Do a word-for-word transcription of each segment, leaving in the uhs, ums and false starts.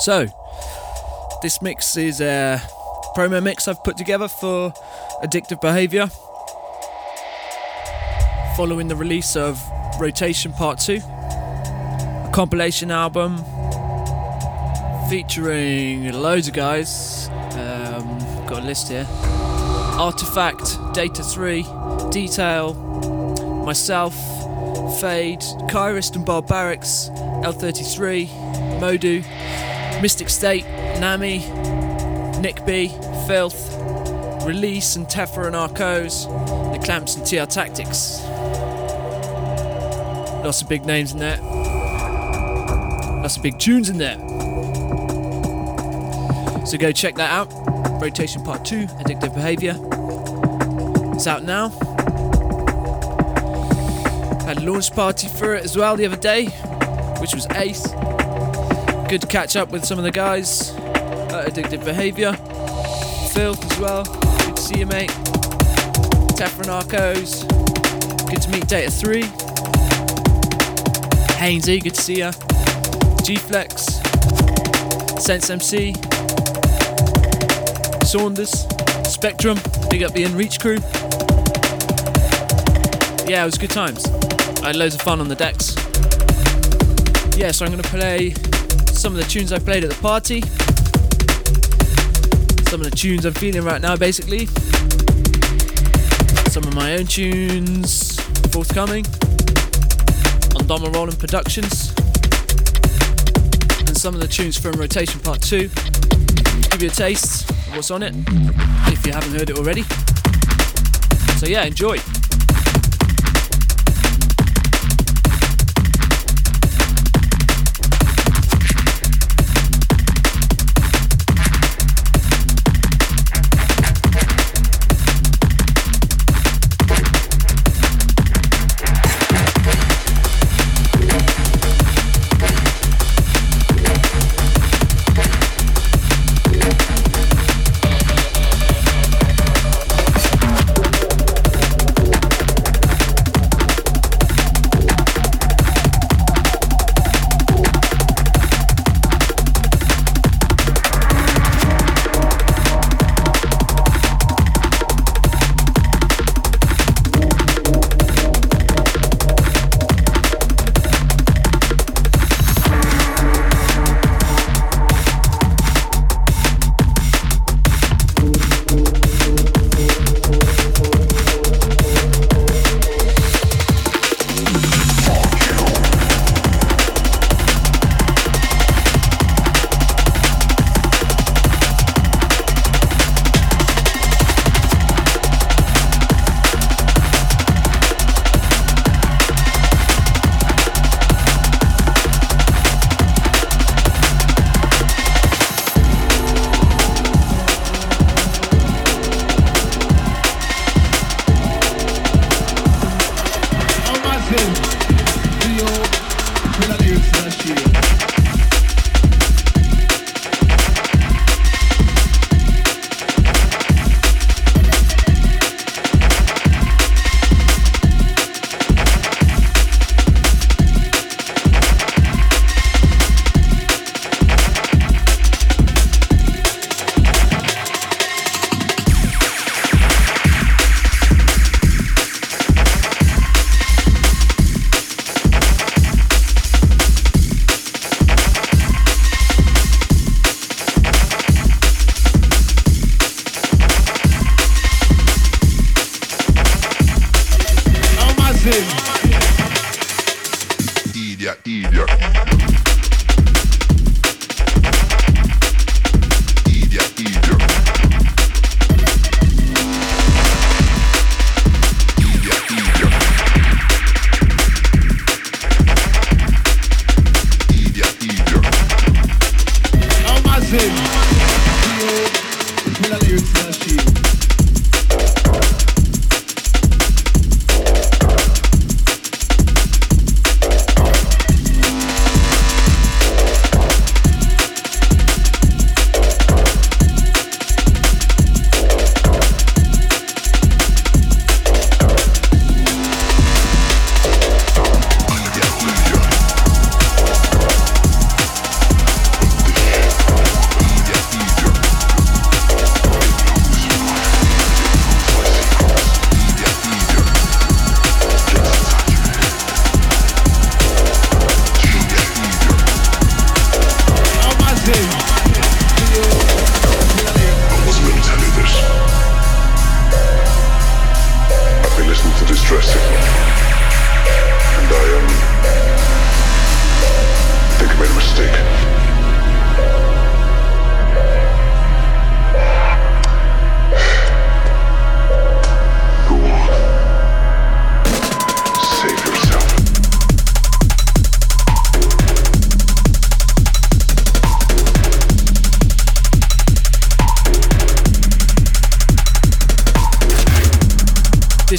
So, this mix is a promo mix I've put together for Addictive Behaviour, following the release of Rotation Part two, a compilation album featuring loads of guys. Um, got a list here: Artifact, Data three, Detail, myself, Fade, Kyrist and Barbarics, L thirty-three, Modu, Mystic State, NAMI, Nick B, Filth, Release and Tefra and Arcos, The Clamps and T R Tactics. Lots of big names in there. Lots of big tunes in there. So go check that out. Rotation Part two, Addictive Behaviour. It's out now. Had a launch party for it as well the other day, which was ace. Good to catch up with some of the guys at Addictive Behaviour. Filth as well, good to see you mate. Tefra and Arcos, good to meet Data three. Hainesy, good to see ya. G Flex, SenseMC, Saunders, Spectrum, big up the InReach crew. Yeah, it was good times. I had loads of fun on the decks. Yeah, so I'm going to play some of the tunes I played at the party. Some of the tunes I'm feeling right now, basically. Some of my own tunes forthcoming on Dom and Roland Productions. And some of the tunes from Rotation Part two. Give you a taste of what's on it, if you haven't heard it already. So yeah, enjoy.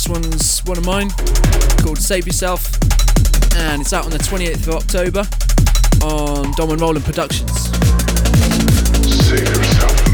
This one's one of mine called Save Yourself, and it's out on the twenty-eighth of October on Dom and Roland Productions. Save yourself.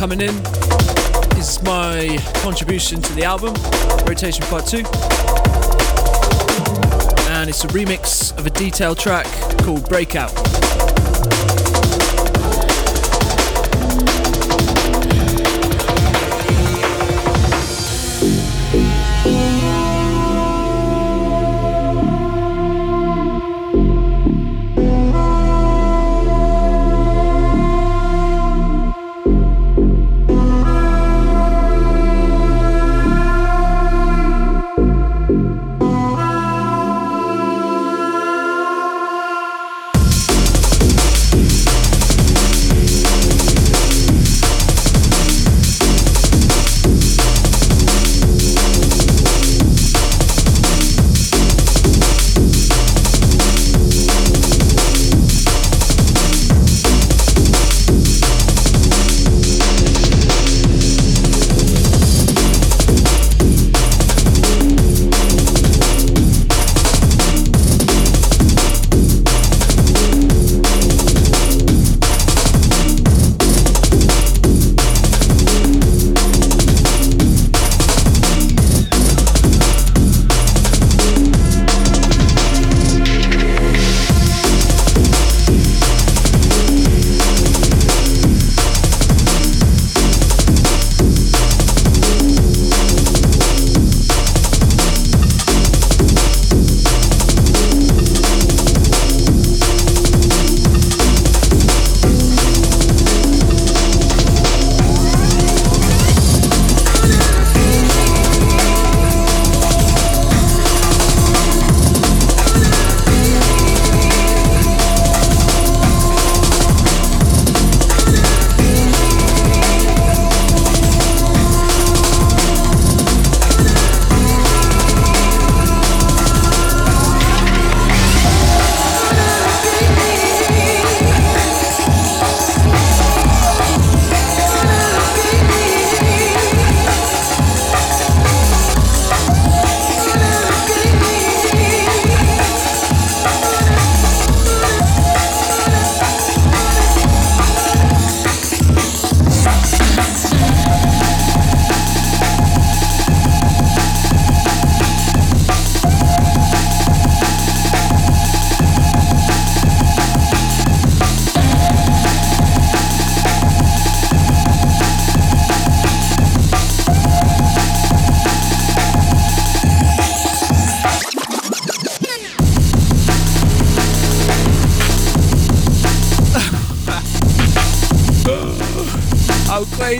coming in. This is my contribution to the album, Rotation Part two. And it's a remix of a Detail track called Breakout.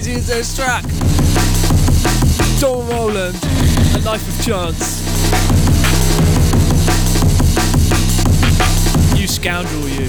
This track, Dom and Roland, A Life of Chance. You scoundrel, you.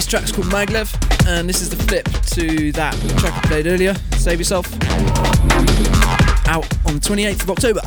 This track's called Maglev, and this is the flip to that track I played earlier, Save Yourself, out on the twenty-eighth of October.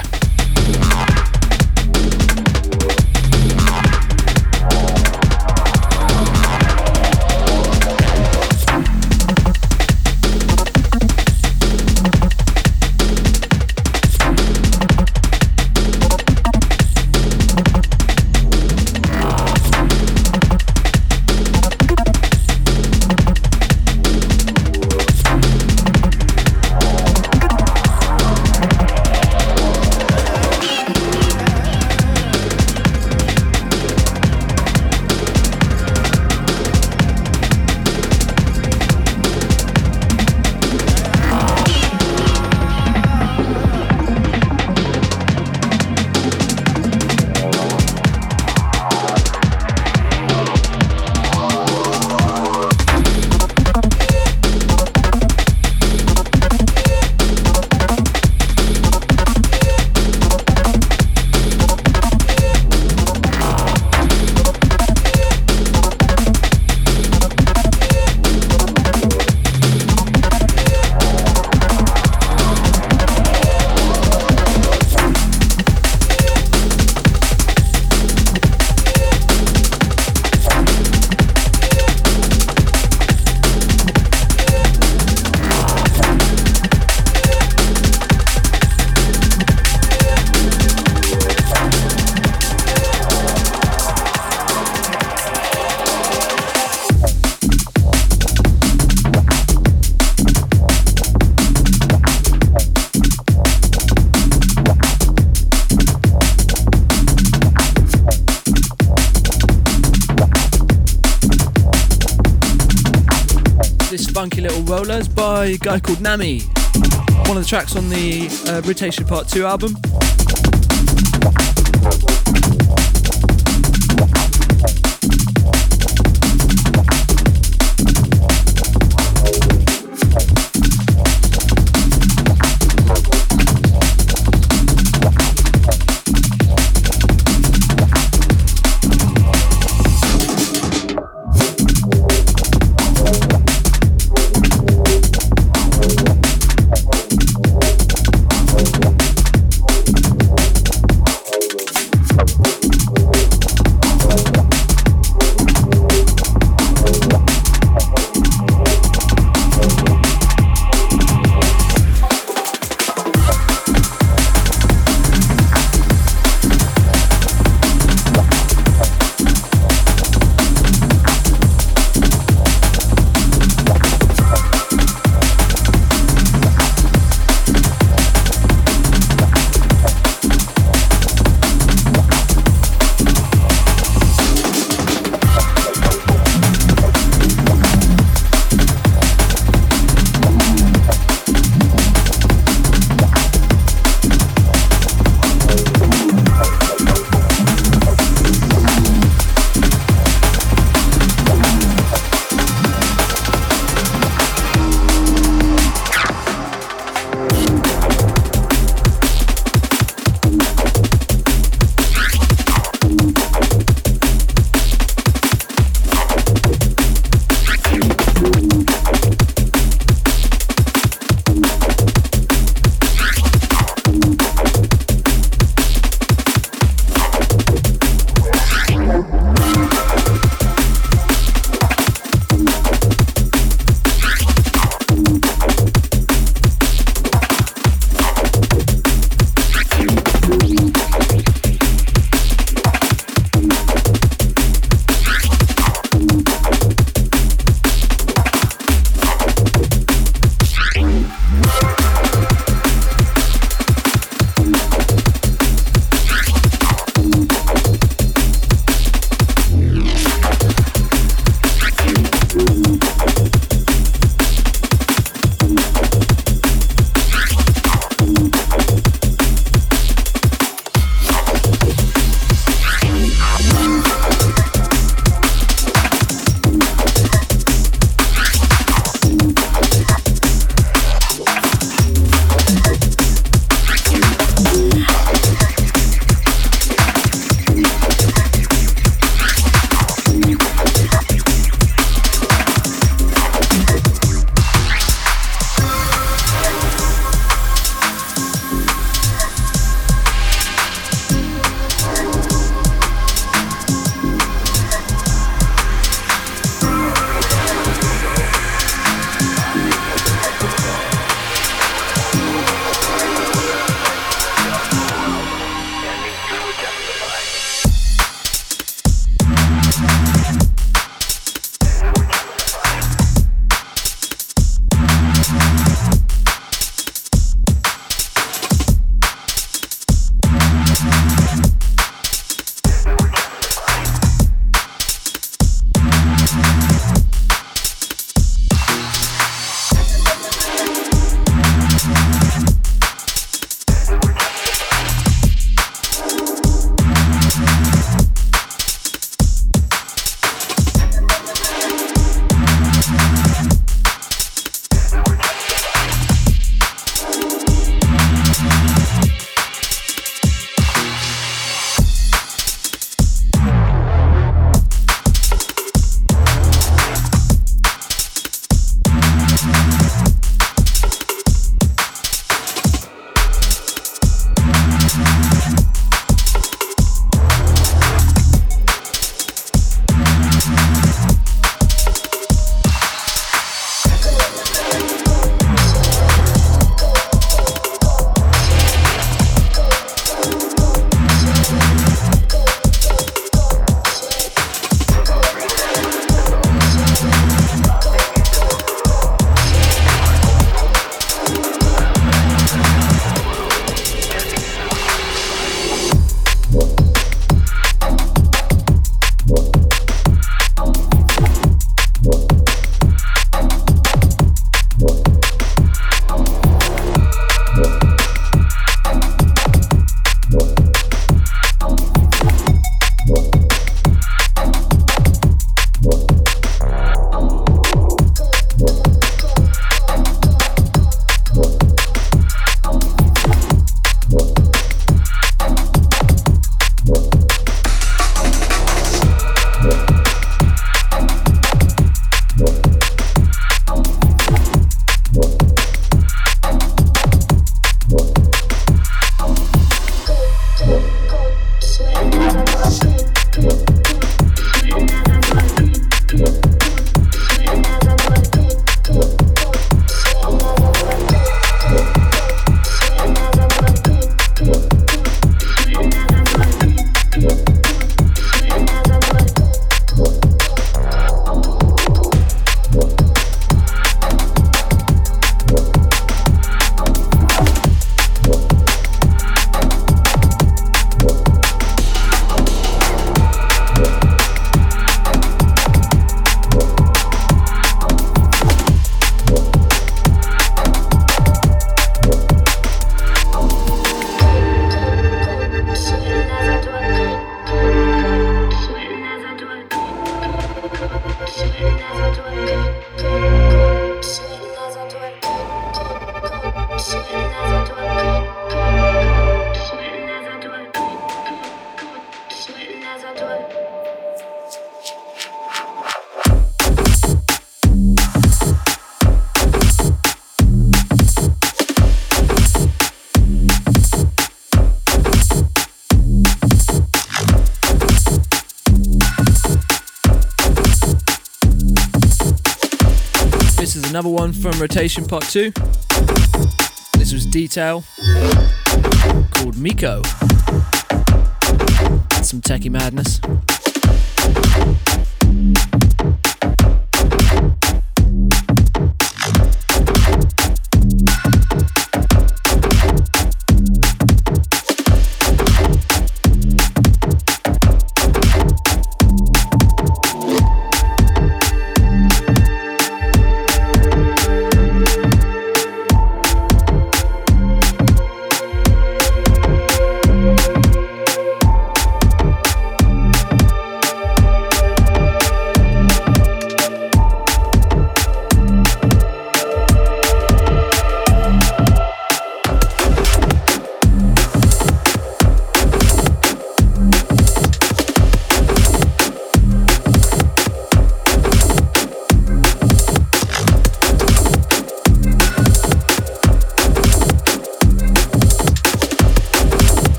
Rollers by a guy called NAMI, one of the tracks on the uh, Rotation Part two album. another one from Rotation Part two. This was Detail, called Miko. That's some techie madness.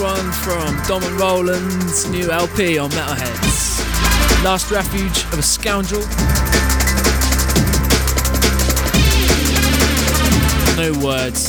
one from Dom and Roland's new L P on Metalheads, Last Refuge of a Scoundrel. No words.